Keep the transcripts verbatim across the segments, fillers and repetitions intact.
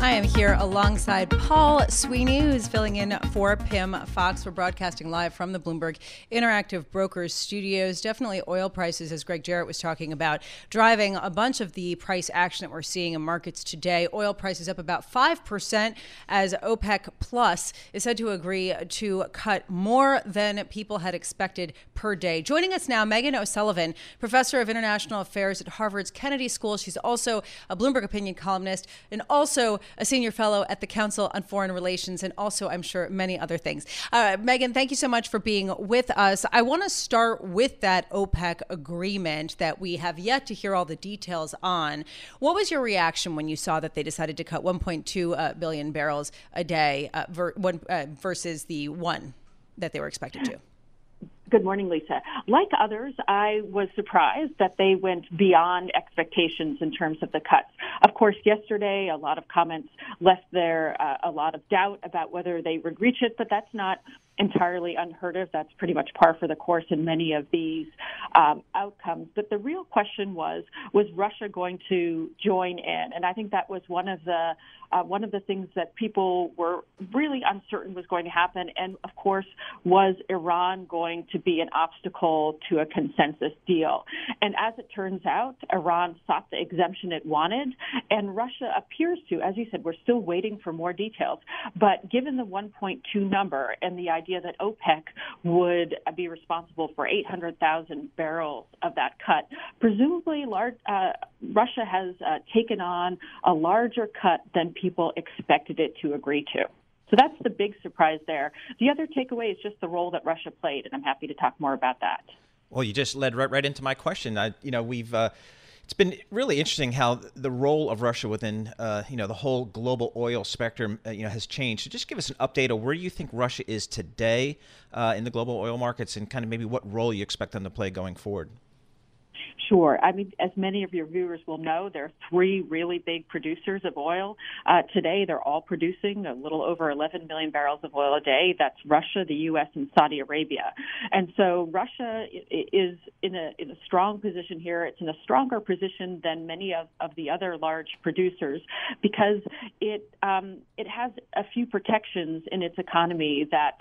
I am here alongside Paul Sweeney, who's filling in for Pimm Fox. We're broadcasting live from the Bloomberg Interactive Brokers Studios. Definitely oil prices, as Greg Jarrett was talking about, driving a bunch of the price action that we're seeing in markets today. Oil prices up about five percent as OPEC Plus is said to agree to cut more than people had expected per day. Joining us now, Meghan O'Sullivan, professor of international affairs at Harvard's Kennedy School. She's also a Bloomberg Opinion columnist and also a senior fellow at the Council on Foreign Relations, and also, I'm sure, many other things. Uh, Meghan, thank you so much for being with us. I want to start with that OPEC agreement that we have yet to hear all the details on. What was your reaction when you saw that they decided to cut one point two uh, billion barrels a day uh, ver- one, uh, versus the one that they were expected to? Good morning, Lisa. Like others, I was surprised that they went beyond expectations in terms of the cuts. Of course, yesterday, a lot of comments left there uh, a lot of doubt about whether they would reach it, but that's not entirely unheard of. That's pretty much par for the course in many of these um, outcomes. But the real question was, was Russia going to join in? And I think that was one of the uh, one of the things that people were really uncertain was going to happen. And of course, was Iran going to be an obstacle to a consensus deal? And as it turns out, Iran sought the exemption it wanted, and Russia appears to, as you said, we're still waiting for more details. But given the one point two number and the idea that OPEC would be responsible for eight hundred thousand barrels of that cut, presumably large, uh, Russia has uh, taken on a larger cut than people expected it to agree to. So that's the big surprise there. The other takeaway is just the role that Russia played, and I'm happy to talk more about that. Well, you just led right, right into my question. I, you know, we've uh, it's been really interesting how the role of Russia within, uh, you know, the whole global oil spectrum, uh, you know, has changed. So just give us an update on where you think Russia is today uh, in the global oil markets, and kind of maybe what role you expect them to play going forward. Sure. I mean, as many of your viewers will know, there are three really big producers of oil. Uh, today, they're all producing a little over eleven million barrels of oil a day. That's Russia, the U S, and Saudi Arabia. And so Russia is in a, in a strong position here. It's in a stronger position than many of, of the other large producers because it um, it has a few protections in its economy that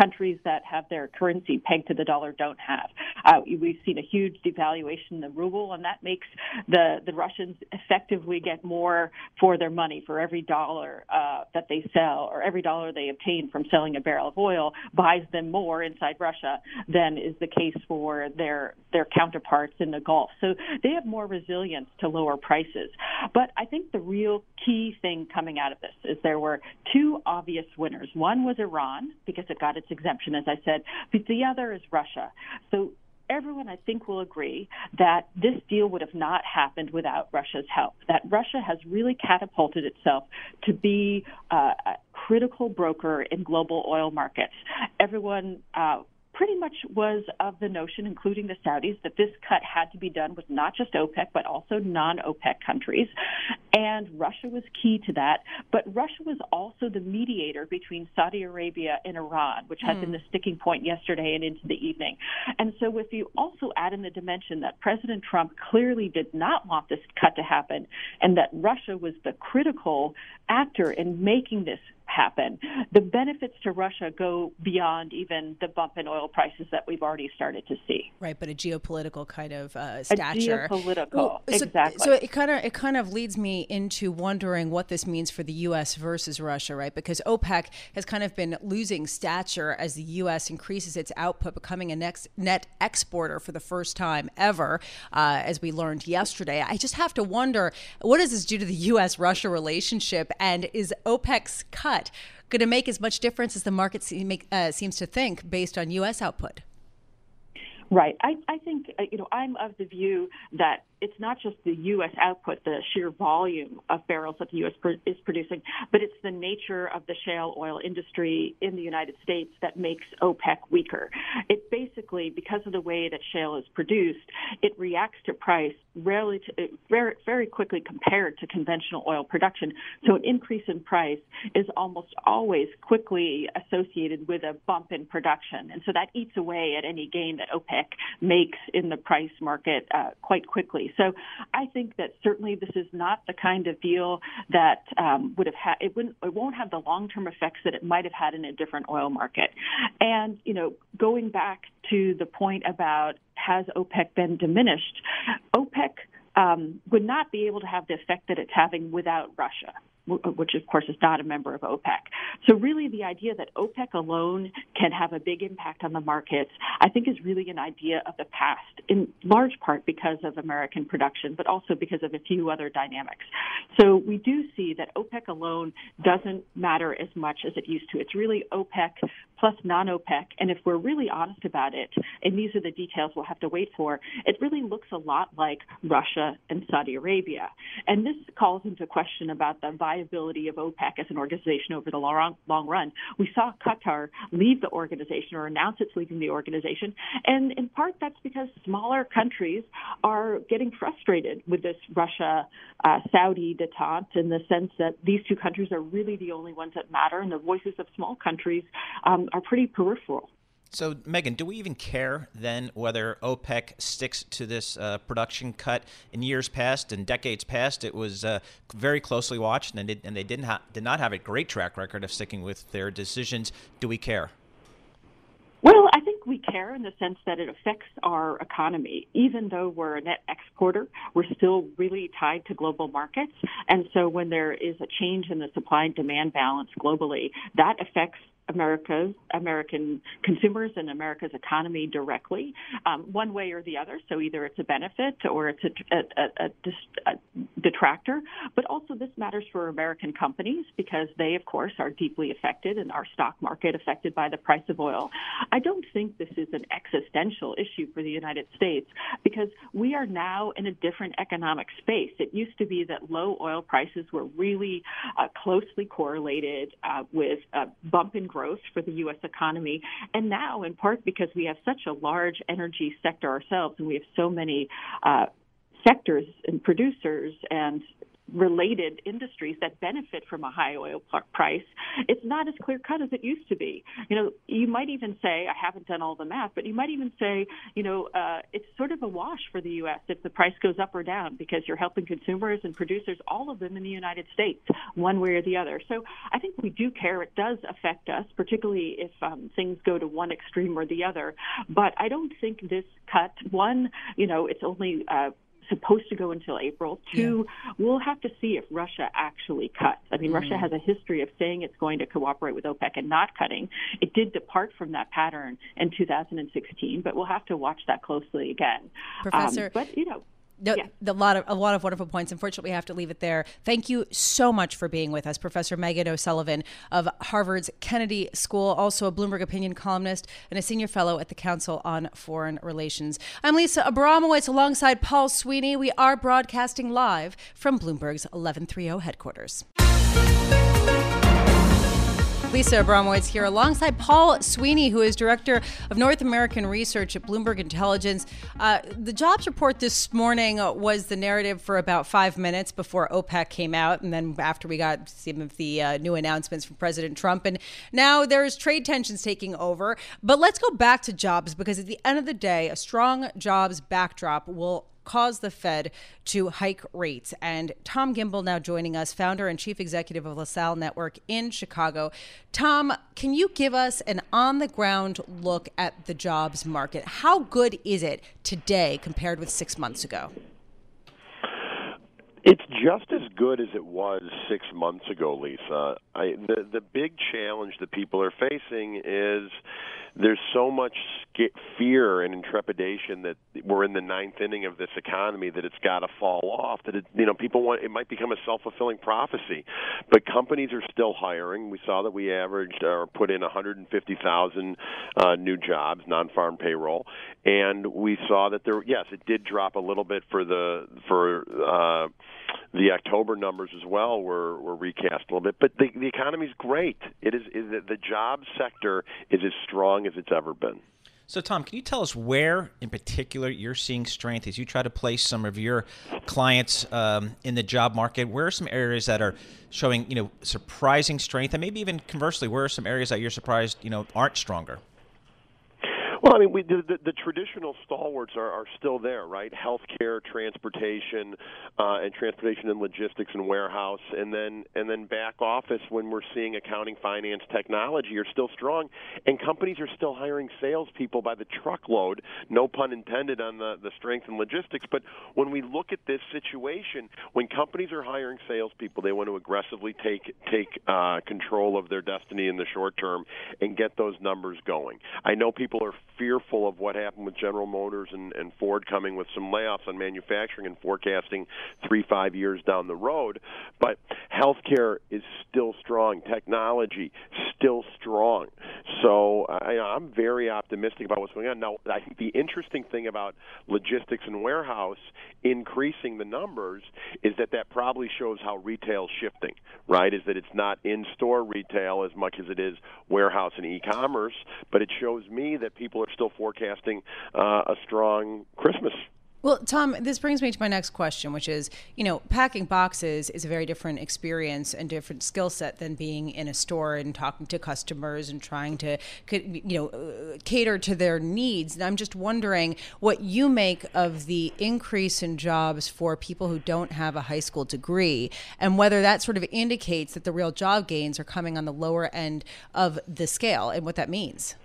countries that have their currency pegged to the dollar don't have. Uh, we've seen a huge devaluation in the ruble, and that makes the, the Russians effectively get more for their money for every dollar uh, that they sell, or every dollar they obtain from selling a barrel of oil buys them more inside Russia than is the case for their their counterparts in the Gulf. So they have more resilience to lower prices. But I think the real key thing coming out of this is there were two obvious winners. One was Iran, because it got its exemption, as I said, but the other is Russia. So everyone, I think, will agree that this deal would have not happened without Russia's help, that Russia has really catapulted itself to be uh, a critical broker in global oil markets. Everyone uh, pretty much was of the notion, including the Saudis, that this cut had to be done with not just OPEC, but also non-OPEC countries. And Russia was key to that. But Russia was also the mediator between Saudi Arabia and Iran, which had mm. been the sticking point yesterday and into the evening. And so if you also add in the dimension that President Trump clearly did not want this cut to happen, and that Russia was the critical actor in making this happen. The benefits to Russia go beyond even the bump in oil prices that we've already started to see. Right, but a geopolitical kind of uh, stature. A geopolitical, well, so, exactly. So it kind of it kind of leads me into wondering what this means for the U S versus Russia, right? Because OPEC has kind of been losing stature as the U S increases its output, becoming a next net exporter for the first time ever, uh, as we learned yesterday. I just have to wonder, what does this do to the U S-Russia relationship? And is OPEC's cut going to make as much difference as the market se- make, uh, seems to think based on U S output? Right. I, I think, you know, I'm of the view that it's not just the U S output, the sheer volume of barrels that the U S pr- is producing, but it's the nature of the shale oil industry in the United States that makes OPEC weaker. It basically, because of the way that shale is produced, it reacts to price rarely to, very, very quickly compared to conventional oil production. So an increase in price is almost always quickly associated with a bump in production. And so that eats away at any gain that OPEC makes in the price market uh, quite quickly. So I think that certainly this is not the kind of deal that um, would have had, it wouldn't, it won't have the long-term effects that it might have had in a different oil market. And, you know, going back to the point about has OPEC been diminished, OPEC um, would not be able to have the effect that it's having without Russia, which, of course, is not a member of OPEC. So really the idea that OPEC alone can have a big impact on the markets, I think, is really an idea of the past, in large part because of American production, but also because of a few other dynamics. So we do see that OPEC alone doesn't matter as much as it used to. It's really OPEC plus non-OPEC. And if we're really honest about it, and these are the details we'll have to wait for, it really looks a lot like Russia and Saudi Arabia. And this calls into question about the viability of OPEC as an organization over the long, long run. We saw Qatar leave the organization or announce it's leaving the organization. And in part, that's because smaller countries are getting frustrated with this Russia-Saudi uh, detente, in the sense that these two countries are really the only ones that matter, and the voices of small countries um, are pretty peripheral. So, Meghan, do we even care then whether OPEC sticks to this uh, production cut? In years past and decades past, it was uh, very closely watched, and, it, and they didn't ha- did not have a great track record of sticking with their decisions. Do we care? Well, I think we care in the sense that it affects our economy. Even though we're a net exporter, we're still really tied to global markets. And so when there is a change in the supply and demand balance globally, that affects America's American consumers and America's economy directly, um, one way or the other. So either it's a benefit or it's a, a, a, a detractor. But also this matters for American companies, because they, of course, are deeply affected, and our stock market affected by the price of oil. I don't think this is an existential issue for the United States, because we are now in a different economic space. It used to be that low oil prices were really uh, closely correlated uh, with a bump in growth for the U S economy. And now, in part because we have such a large energy sector ourselves, and we have so many uh, sectors and producers and related industries that benefit from a high oil price, it's not as clear-cut as it used to be. You know, you might even say, I haven't done all the math, but you might even say, you know, uh, it's sort of a wash for the U S if the price goes up or down, because you're helping consumers and producers, all of them in the United States, one way or the other. So I think we do care. It does affect us, particularly if um, things go to one extreme or the other. But I don't think this cut, one, you know, it's only uh, supposed to go until April. Two, yeah. We'll have to see if Russia actually cuts. I mean, mm. Russia has a history of saying it's going to cooperate with OPEC and not cutting. It did depart from that pattern in two thousand sixteen, but we'll have to watch that closely again. Professor, um, but you know, no, yeah. a lot of a lot of wonderful points. Unfortunately, we have to leave it there. Thank you so much for being with us, Professor Meghan O'Sullivan of Harvard's Kennedy School, also a Bloomberg Opinion columnist and a senior fellow at the Council on Foreign Relations. I'm Lisa Abramowitz alongside Paul Sweeney. We are broadcasting live from Bloomberg's eleven thirty headquarters. Lisa Abramowitz here alongside Paul Sweeney, who is Director of North American Research at Bloomberg Intelligence. Uh, the jobs report this morning was the narrative for about five minutes before OPEC came out, and then after we got some of the uh, new announcements from President Trump. And now there's trade tensions taking over. But let's go back to jobs, because at the end of the day, a strong jobs backdrop will caused the Fed to hike rates. And Tom Gimbel now joining us, founder and chief executive of LaSalle Network in Chicago. Tom, can you give us an on-the-ground look at the jobs market? How good is it today compared with six months ago? It's just as good as it was six months ago, Lisa. I, the, the big challenge that people are facing is there's so much fear and trepidation that we're in the ninth inning of this economy that it's got to fall off. That it, you know, people want it might become a self-fulfilling prophecy, but companies are still hiring. We saw that we averaged or put in one hundred fifty thousand uh, new jobs, non-farm payroll, and we saw that there. Yes, it did drop a little bit for the for. Uh, The October numbers as well were, were recast a little bit, but the, the economy is great. It is, is the job sector is as strong as it's ever been. So, Tom, can you tell us where, in particular, you're seeing strength as you try to place some of your clients um, in the job market? Where are some areas that are showing, you know, surprising strength, and maybe even conversely, where are some areas that you're surprised, you know, aren't stronger? Well, I mean, we, the, the, the traditional stalwarts are, are still there, right? Healthcare, transportation, uh, and transportation and logistics and warehouse, and then and then back office when we're seeing accounting, finance, technology are still strong, and companies are still hiring salespeople by the truckload. No pun intended on the, the strength in logistics, but when we look at this situation, when companies are hiring salespeople, they want to aggressively take take uh, control of their destiny in the short term and get those numbers going. I know people are fearful of what happened with General Motors and, and Ford coming with some layoffs on manufacturing and forecasting three, five years down the road. But healthcare is still strong. Technology, still strong. So I, I'm very optimistic about what's going on. Now, I think the interesting thing about logistics and warehouse increasing the numbers is that that probably shows how retail's shifting, right? Is that it's not in-store retail as much as it is warehouse and e-commerce, but it shows me that people are still forecasting uh, a strong Christmas. Well, Tom, this brings me to my next question, which is, you know, packing boxes is a very different experience and different skill set than being in a store and talking to customers and trying to, you know, cater to their needs. And I'm just wondering what you make of the increase in jobs for people who don't have a high school degree and whether that sort of indicates that the real job gains are coming on the lower end of the scale and what that means.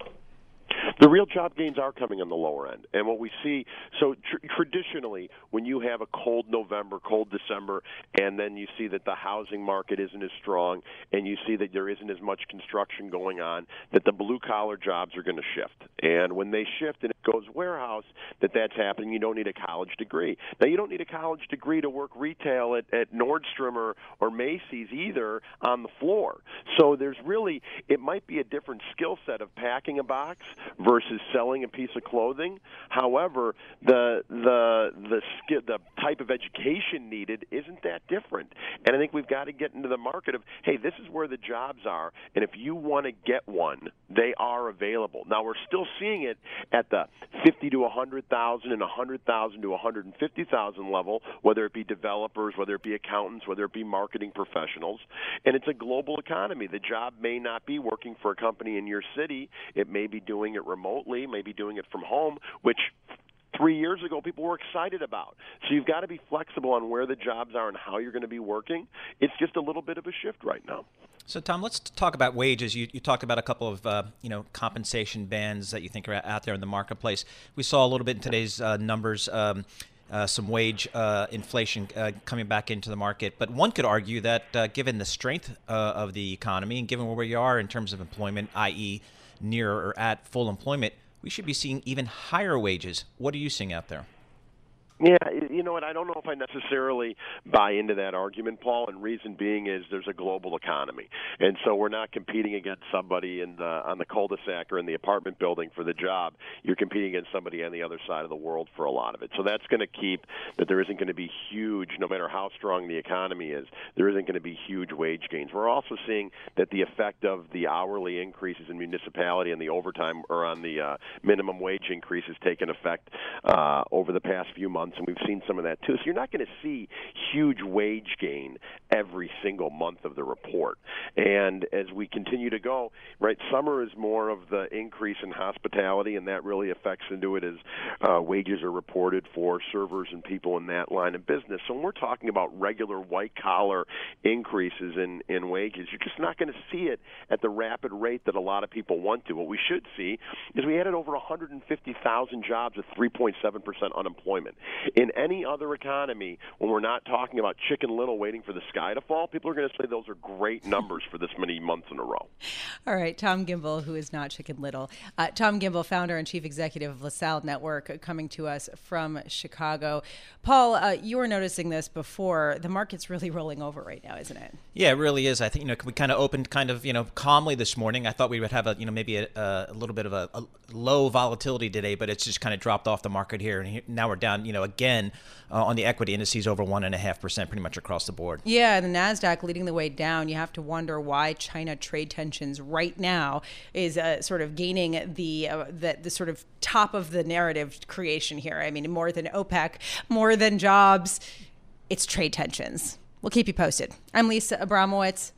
The real job gains are coming on the lower end. And what we see, so tr- traditionally, when you have a cold November, cold December, and then you see that the housing market isn't as strong, and you see that there isn't as much construction going on, that the blue-collar jobs are going to shift. And when they shift and it goes warehouse, that that's happening, you don't need a college degree. Now, you don't need a college degree to work retail at, at Nordstrom or, or Macy's either on the floor. So there's really, it might be a different skill set of packing a box versus selling a piece of clothing. However, the the the sk- the type of education needed isn't that different. And I think we've got to get into the market of, hey, this is where the jobs are, and if you want to get one, they are available. Now, we're still seeing it at the fifty to one hundred thousand and one hundred thousand to one hundred fifty thousand level, whether it be developers, whether it be accountants, whether it be marketing professionals. And it's a global economy. The job may not be working for a company in your city. It may be doing it remotely, maybe doing it from home, which three years ago people were excited about. So you've got to be flexible on where the jobs are and how you're going to be working. It's just a little bit of a shift right now. So, Tom, let's talk about wages. You, you talked about a couple of uh, you know compensation bands that you think are out there in the marketplace. We saw a little bit in today's uh, numbers, um, uh, some wage uh, inflation uh, coming back into the market. But one could argue that uh, given the strength uh, of the economy and given where we are in terms of employment, that is, near or at full employment, we should be seeing even higher wages. What are you seeing out there? Yeah, you know what, I don't know if I necessarily buy into that argument, Paul, and reason being is there's a global economy. And so we're not competing against somebody in the, on the cul-de-sac or in the apartment building for the job. You're competing against somebody on the other side of the world for a lot of it. So that's going to keep that there isn't going to be huge, no matter how strong the economy is, there isn't going to be huge wage gains. We're also seeing that the effect of the hourly increases in municipality and the overtime or on the uh, minimum wage increase has taken effect uh, over the past few months. And we've seen some some of that too. So you're not going to see huge wage gain every single month of the report. And as we continue to go, right, summer is more of the increase in hospitality, and that really affects into it as uh, wages are reported for servers and people in that line of business. So when we're talking about regular white-collar increases in, in wages, you're just not going to see it at the rapid rate that a lot of people want to. What we should see is we added over one hundred fifty thousand jobs with three point seven percent unemployment. In any other economy, when we're not talking about Chicken Little waiting for the sky to fall, people are going to say those are great numbers for this many months in a row. All right, Tom Gimbel, who is not Chicken Little. Uh, Tom Gimbel, founder and chief executive of LaSalle Network, coming to us from Chicago. Paul, uh, you were noticing this before. The market's really rolling over right now, isn't it? Yeah, it really is. I think, you know, we kind of opened kind of, you know, calmly this morning. I thought we would have a, you know, maybe a, a little bit of a, a low volatility today, but it's just kind of dropped off the market here. And here, now we're down, you know, again uh, on the equity indices over one and a half percent pretty much across the board. Yeah, the NASDAQ leading the way down. You have to wonder why China trade tensions right now is uh, sort of gaining the, uh, the the sort of top of the narrative creation here. I mean, more than OPEC, more than jobs, it's trade tensions. We'll keep you posted. I'm Lisa Abramowitz,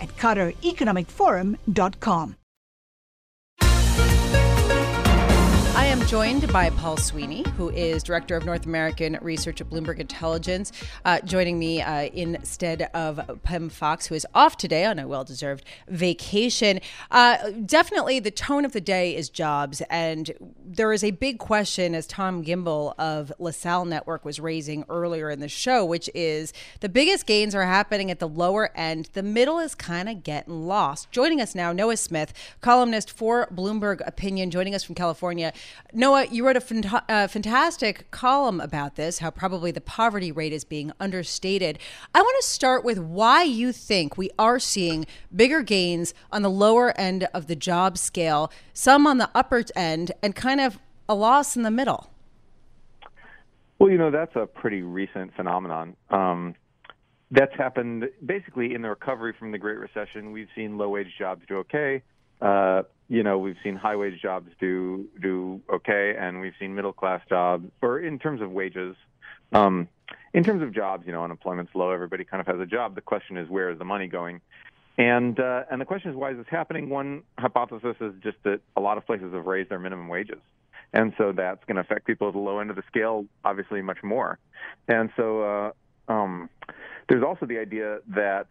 at Qatar Economic Forum dot com. I am joined by Paul Sweeney, who is Director of North American Research at Bloomberg Intelligence, uh, joining me uh, instead of Pimm Fox, who is off today on a well-deserved vacation. Uh, definitely the tone of the day is jobs, and there is a big question, as Tom Gimbel of LaSalle Network was raising earlier in the show, which is the biggest gains are happening at the lower end. The middle is kind of getting lost. Joining us now, Noah Smith, columnist for Bloomberg Opinion, joining us from California. Noah, you wrote a fant- uh, fantastic column about this, how probably the poverty rate is being understated. I want to start with why you think we are seeing bigger gains on the lower end of the job scale, some on the upper end, and kind of a loss in the middle. Well, you know, that's a pretty recent phenomenon. Um, that's happened basically in the recovery from the Great Recession. We've seen low-wage jobs do okay. Uh, you know, we've seen high-wage jobs do do okay, and we've seen middle-class jobs, or in terms of wages. Um, in terms of jobs, you know, unemployment's low. Everybody kind of has a job. The question is, where is the money going? And uh, and the question is, why is this happening? One hypothesis is just that a lot of places have raised their minimum wages, and so that's going to affect people at the low end of the scale, obviously, much more. And so uh, um, there's also the idea that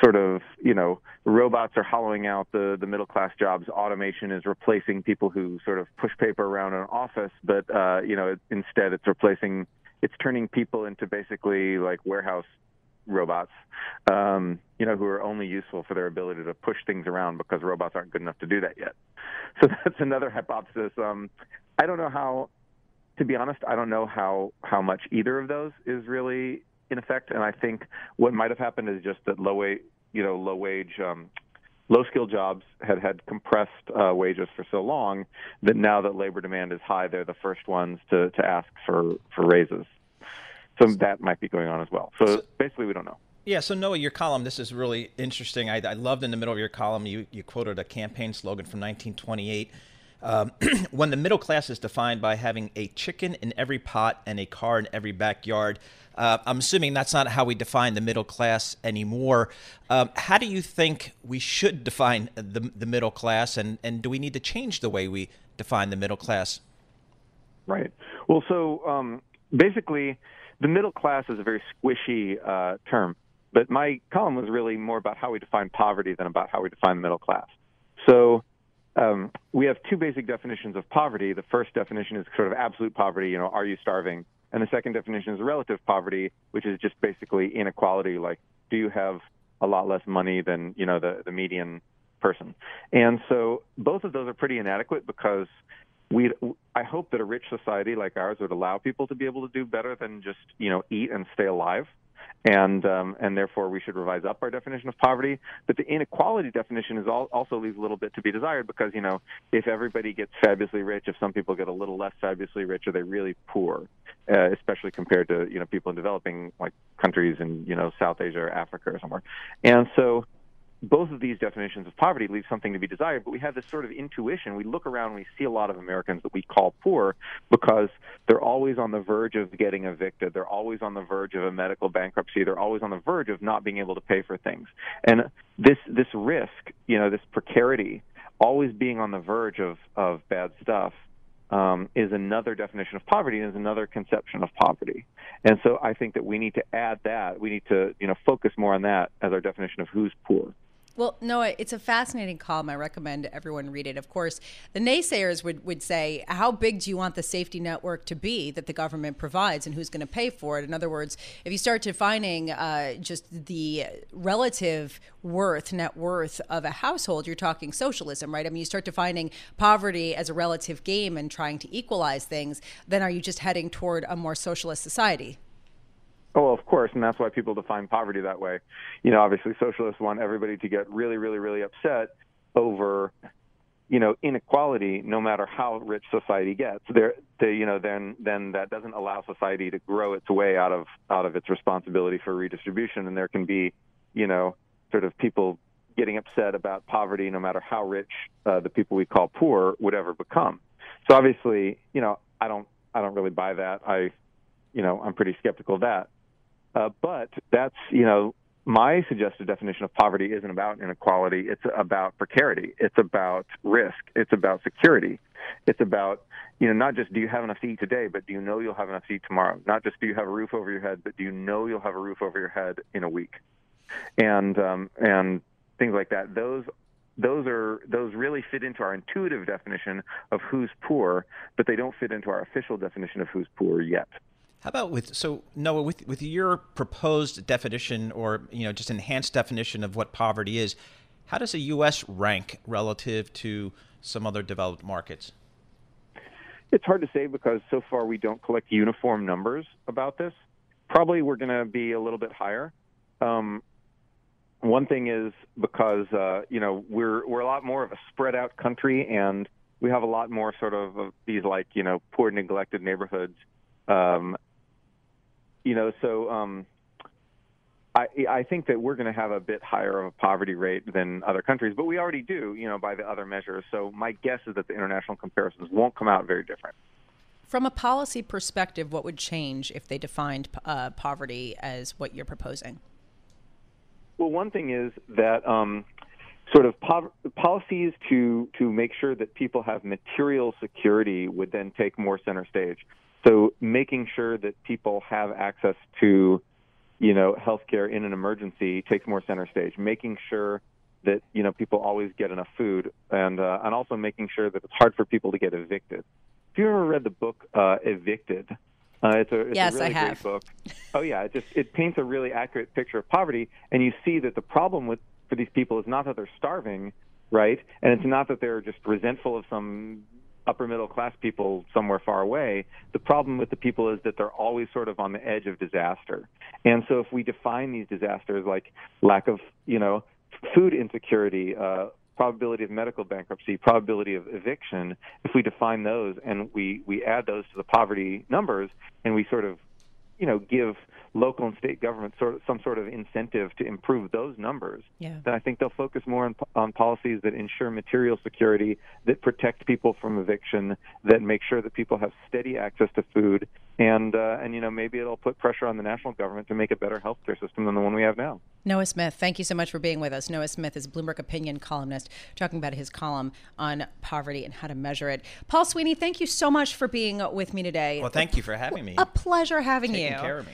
sort of, you know, robots are hollowing out the, the middle-class jobs. Automation is replacing people who sort of push paper around in an office, but, uh, you know, instead it's replacing, it's turning people into basically like warehouse robots, um, you know, who are only useful for their ability to push things around because robots aren't good enough to do that yet. So that's another hypothesis. Um, I don't know how, to be honest, I don't know how, how much either of those is really in effect, and I think what might have happened is just that low, you know, low-wage, um, low-skilled jobs had had compressed uh, wages for so long that now that labor demand is high, they're the first ones to, to ask for, for raises. So that might be going on as well. So basically, we don't know. Yeah, so Noah, your column, this is really interesting. I, I loved in the middle of your column, you, you quoted a campaign slogan from nineteen twenty-eight. Um, when the middle class is defined by having a chicken in every pot and a car in every backyard, uh, I'm assuming that's not how we define the middle class anymore. Um, how do you think we should define the, the middle class, and, and do we need to change the way we define the middle class? Right. Well, so um, basically, the middle class is a very squishy uh, term, but my column was really more about how we define poverty than about how we define the middle class. So Um, we have two basic definitions of poverty. The first definition is sort of absolute poverty, you know, are you starving? And the second definition is relative poverty, which is just basically inequality, like do you have a lot less money than, you know, the, the median person? And so both of those are pretty inadequate because we, I hope that a rich society like ours would allow people to be able to do better than just, you know, eat and stay alive. and um, and therefore we should revise up our definition of poverty. But the inequality definition is all, also leaves a little bit to be desired, because, you know, if everybody gets fabulously rich, if some people get a little less fabulously rich, are they really poor, uh, especially compared to, you know, people in developing like countries in, you know, South Asia or Africa or somewhere. And so both of these definitions of poverty leave something to be desired, but we have this sort of intuition. We look around and we see a lot of Americans that we call poor because they're always on the verge of getting evicted. They're always on the verge of a medical bankruptcy. They're always on the verge of not being able to pay for things. And this this risk, you know, this precarity, always being on the verge of, of bad stuff, Um, is another definition of poverty and is another conception of poverty. And so I think that we need to add that. We need to, you know, focus more on that as our definition of who's poor. Well, Noah, it's a fascinating column. I recommend everyone read it. Of course, the naysayers would, would say, how big do you want the safety network to be that the government provides, and who's going to pay for it? In other words, if you start defining uh, just the relative worth, net worth of a household, you're talking socialism, right? I mean, you start defining poverty as a relative game and trying to equalize things, then are you just heading toward a more socialist society? Oh, of course, and that's why people define poverty that way. You know, obviously, socialists want everybody to get really, really, really upset over, you know, inequality, no matter how rich society gets. They're, they, you know, then then that doesn't allow society to grow its way out of out of its responsibility for redistribution, and there can be, you know, sort of people getting upset about poverty, no matter how rich uh, the people we call poor would ever become. So obviously, you know, I don't I don't really buy that. I, you know, I'm pretty skeptical of that. Uh, but that's, you know, my suggested definition of poverty isn't about inequality. It's about precarity. It's about risk. It's about security. It's about, you know, not just do you have enough to eat today, but do you know you'll have enough to eat tomorrow? Not just do you have a roof over your head, but do you know you'll have a roof over your head in a week? And um, and things like that. Those those are those really fit into our intuitive definition of who's poor, but they don't fit into our official definition of who's poor yet. How about with, so Noah, with, with your proposed definition, or, you know, just enhanced definition of what poverty is, how does the U S rank relative to some other developed markets? It's hard to say because so far we don't collect uniform numbers about this. Probably we're going to be a little bit higher. Um, one thing is because, uh, you know, we're, we're a lot more of a spread out country, and we have a lot more sort of, of these like, you know, poor neglected neighborhoods. Um, You know, so um, I, I think that we're going to have a bit higher of a poverty rate than other countries, but we already do, you know, by the other measures. So my guess is that the international comparisons won't come out very different. From a policy perspective, what would change if they defined uh, poverty as what you're proposing? Well, one thing is that um, sort of po- policies to, to make sure that people have material security would then take more center stage. So making sure that people have access to, you know, healthcare in an emergency takes more center stage. Making sure that, you know, people always get enough food, and uh, and also making sure that it's hard for people to get evicted. If you ever read the book uh, Evicted, uh, it's a, it's yes, a really great book. Oh yeah, it just it paints a really accurate picture of poverty, and you see that the problem with for these people is not that they're starving, right? And it's not that they're just resentful of some upper middle class people somewhere far away. The problem with the people is that they're always sort of on the edge of disaster. And so if we define these disasters like lack of, you know, food insecurity, uh, probability of medical bankruptcy, probability of eviction, if we define those and we, we add those to the poverty numbers, and we sort of, you know, give local and state governments sort of some sort of incentive to improve those numbers, yeah. then I think they'll focus more on, on policies that ensure material security, that protect people from eviction, that make sure that people have steady access to food, and, uh, and you know, maybe it'll put pressure on the national government to make a better healthcare system than the one we have now. Noah Smith, thank you so much for being with us. Noah Smith is Bloomberg Opinion columnist, talking about his column on poverty and how to measure it. Paul Sweeney, thank you so much for being with me today. Well, thank you for having me. A pleasure having you. Taking care of me.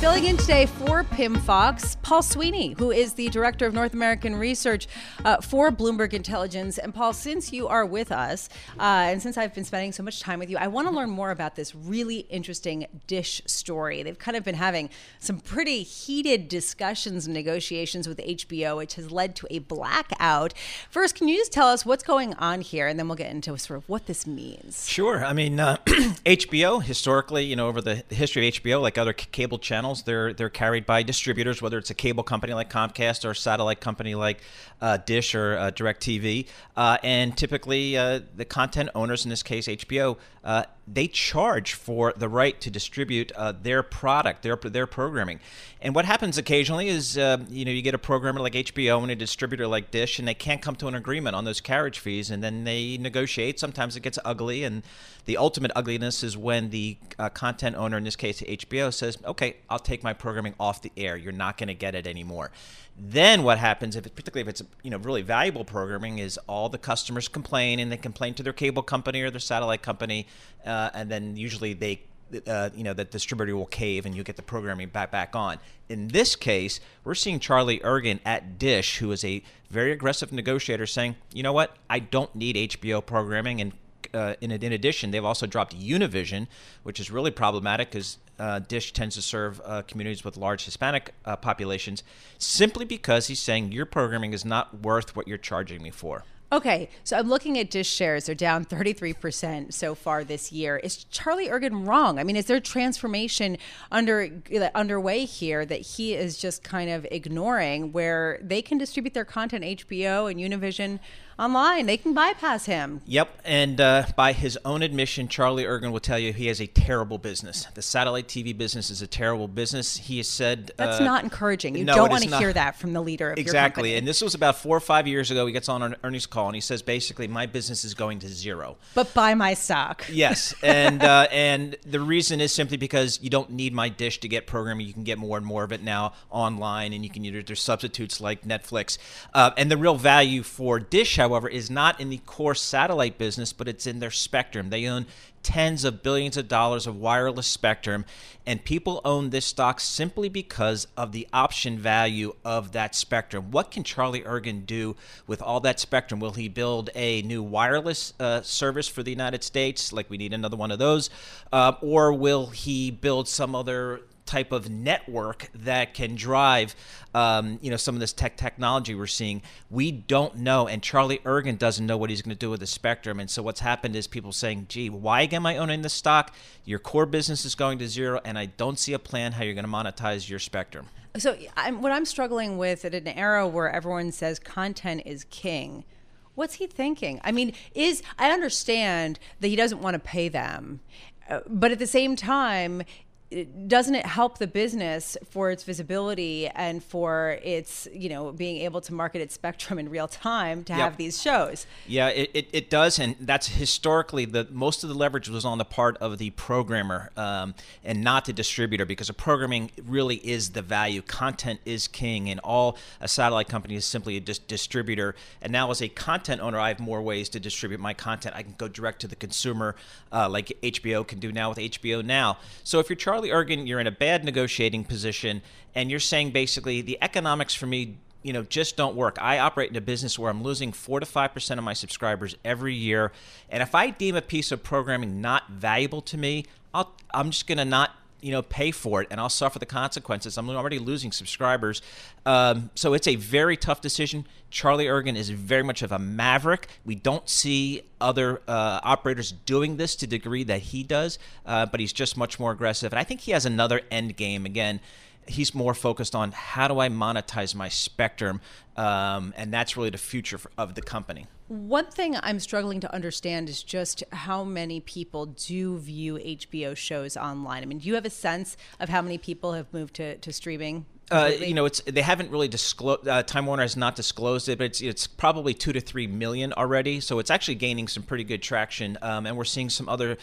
Filling in today for Pimm Fox, Paul Sweeney, who is the director of North American Research uh, for Bloomberg Intelligence. And Paul, since you are with us, uh, and since I've been spending so much time with you, I want to learn more about this really interesting Dish story. They've kind of been having some pretty heated discussions and negotiations with H B O, which has led to a blackout. First, can you just tell us what's going on here? And then we'll get into sort of what this means. Sure. I mean, uh, H B O, historically, you know, over the history of H B O, like other c- cable channels, they're they're carried by distributors, whether it's a cable company like Comcast or a satellite company like uh, Dish or uh, DirecTV. Uh, and typically, uh, the content owners, in this case H B O, uh, they charge for the right to distribute uh, their product, their their programming. And what happens occasionally is, uh, you know, you get a programmer like H B O and a distributor like Dish, and they can't come to an agreement on those carriage fees, and then they negotiate. Sometimes it gets ugly, and the ultimate ugliness is when the uh, content owner, in this case H B O, says, okay, I'll take my programming off the air. You're not going to get it anymore. Then what happens, if it, particularly if it's, you know, really valuable programming, is all the customers complain, and they complain to their cable company or their satellite company, uh, and then usually they Uh, you know, that distributor will cave and you get the programming back back on. In this case, we're seeing Charlie Ergen at Dish, who is a very aggressive negotiator, saying, you know what, I don't need H B O programming. And uh, in, in addition, they've also dropped Univision, which is really problematic because uh, Dish tends to serve uh, communities with large Hispanic uh, populations, simply because he's saying your programming is not worth what you're charging me for. Okay, so I'm looking at Dish shares. They're down thirty-three percent so far this year. Is Charlie Ergen wrong? I mean, is there transformation under underway here that he is just kind of ignoring, where they can distribute their content, H B O and Univision, online? They can bypass him. Yep, and uh, by his own admission, Charlie Ergen will tell you he has a terrible business. The satellite T V business is a terrible business. He has said... That's uh, not encouraging. You no, don't want to hear that from the leader of exactly. your company. Exactly, and this was about four or five years ago. He gets on an earnings call and he says, basically, my business is going to zero. But buy my stock. Yes. And uh, and the reason is simply because you don't need my Dish to get programming. You can get more and more of it now online, and you can use their substitutes like Netflix. Uh, and the real value for Dish, however, is not in the core satellite business, but it's in their spectrum. They own tens of billions of dollars of wireless spectrum, and people own this stock simply because of the option value of that spectrum. What can Charlie Ergen do with all that spectrum? Will he build a new wireless uh, service for the United States, like we need another one of those, uh, or will he build some other type of network that can drive, um, you know, some of this tech technology we're seeing? We don't know, and Charlie Ergen doesn't know what he's going to do with the spectrum. And so what's happened is people saying, "Gee, why am I owning this stock? Your core business is going to zero, and I don't see a plan how you're going to monetize your spectrum." So I'm, what I'm struggling with at an era where everyone says content is king, what's he thinking? I mean, is I understand that he doesn't want to pay them, but at the same time, doesn't it help the business for its visibility and for its, you know, being able to market its spectrum in real time to yep. have these shows? Yeah, it, it, it does. And that's historically the most of the leverage was on the part of the programmer um, and not the distributor, because the programming really is the value. Content is king, and all a satellite company is simply a dis- distributor. And now as a content owner, I have more ways to distribute my content. I can go direct to the consumer uh, like H B O can do now with H B O Now. So if you're Charlie Charlie Ergen, you're in a bad negotiating position, and you're saying basically the economics for me, you know, just don't work. I operate in a business where I'm losing four to five percent of my subscribers every year, and if I deem a piece of programming not valuable to me, I'll, I'm just going to not, you know, pay for it, and I'll suffer the consequences. I'm already losing subscribers. Um, so it's a very tough decision. Charlie Ergen is very much of a maverick. We don't see other uh, operators doing this to the degree that he does, uh, but he's just much more aggressive. And I think he has another end game. Again, he's more focused on how do I monetize my spectrum, um, and that's really the future for, of the company. One thing I'm struggling to understand is just how many people do view H B O shows online. I mean, do you have a sense of how many people have moved to, to streaming? Uh, you know, it's they haven't really disclosed. Uh, Time Warner has not disclosed it, but it's it's probably two to three million already. So it's actually gaining some pretty good traction, um, and we're seeing some other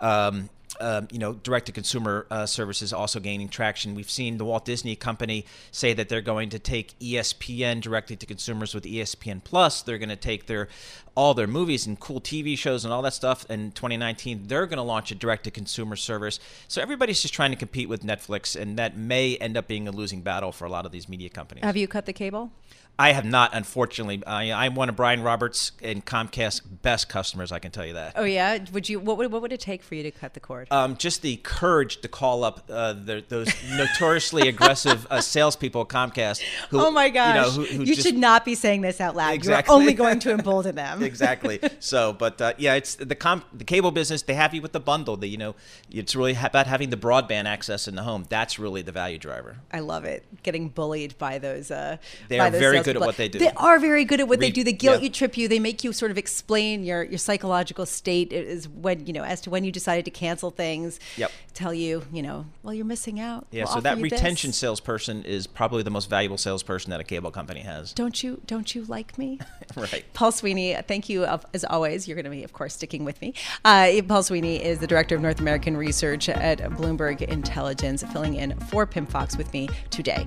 um, Um, you know, direct-to-consumer uh, services also gaining traction. We've seen the Walt Disney Company say that they're going to take E S P N directly to consumers with E S P N Plus. They're going to take their all their movies and cool T V shows and all that stuff. In twenty nineteen, they're going to launch a direct-to-consumer service. So everybody's just trying to compete with Netflix, and that may end up being a losing battle for a lot of these media companies. Have you cut the cable? I have not, unfortunately. I, I'm one of Brian Roberts and Comcast's best customers, I can tell you that. Oh, yeah? Would you? What would, what would it take for you to cut the cord? Um, just the courage to call up uh, the, those notoriously aggressive uh, salespeople at Comcast. Who, oh, my gosh. You know, who, who you just, should not be saying this out loud. Exactly. You're only going to embolden them. Exactly. So, but, uh, yeah, it's the com- the cable business, they have you with the bundle. The, you know, it's really about having the broadband access in the home. That's really the value driver. I love it. Getting bullied by those uh, They by are those very salespeople. Good at what they do. They are very good at what Re- they do. They guilt yeah. you, trip you. They make you sort of explain your, your psychological state is when you know as to when you decided to cancel things. Yep. Tell you, you know, well, you're missing out. Yeah. We'll so that retention this. salesperson is probably the most valuable salesperson that a cable company has. Don't you? Don't you like me? Right. Paul Sweeney, thank you as always. You're going to be, of course, sticking with me. Uh, Paul Sweeney is the director of North American Research at Bloomberg Intelligence, filling in for Pimm Fox with me today.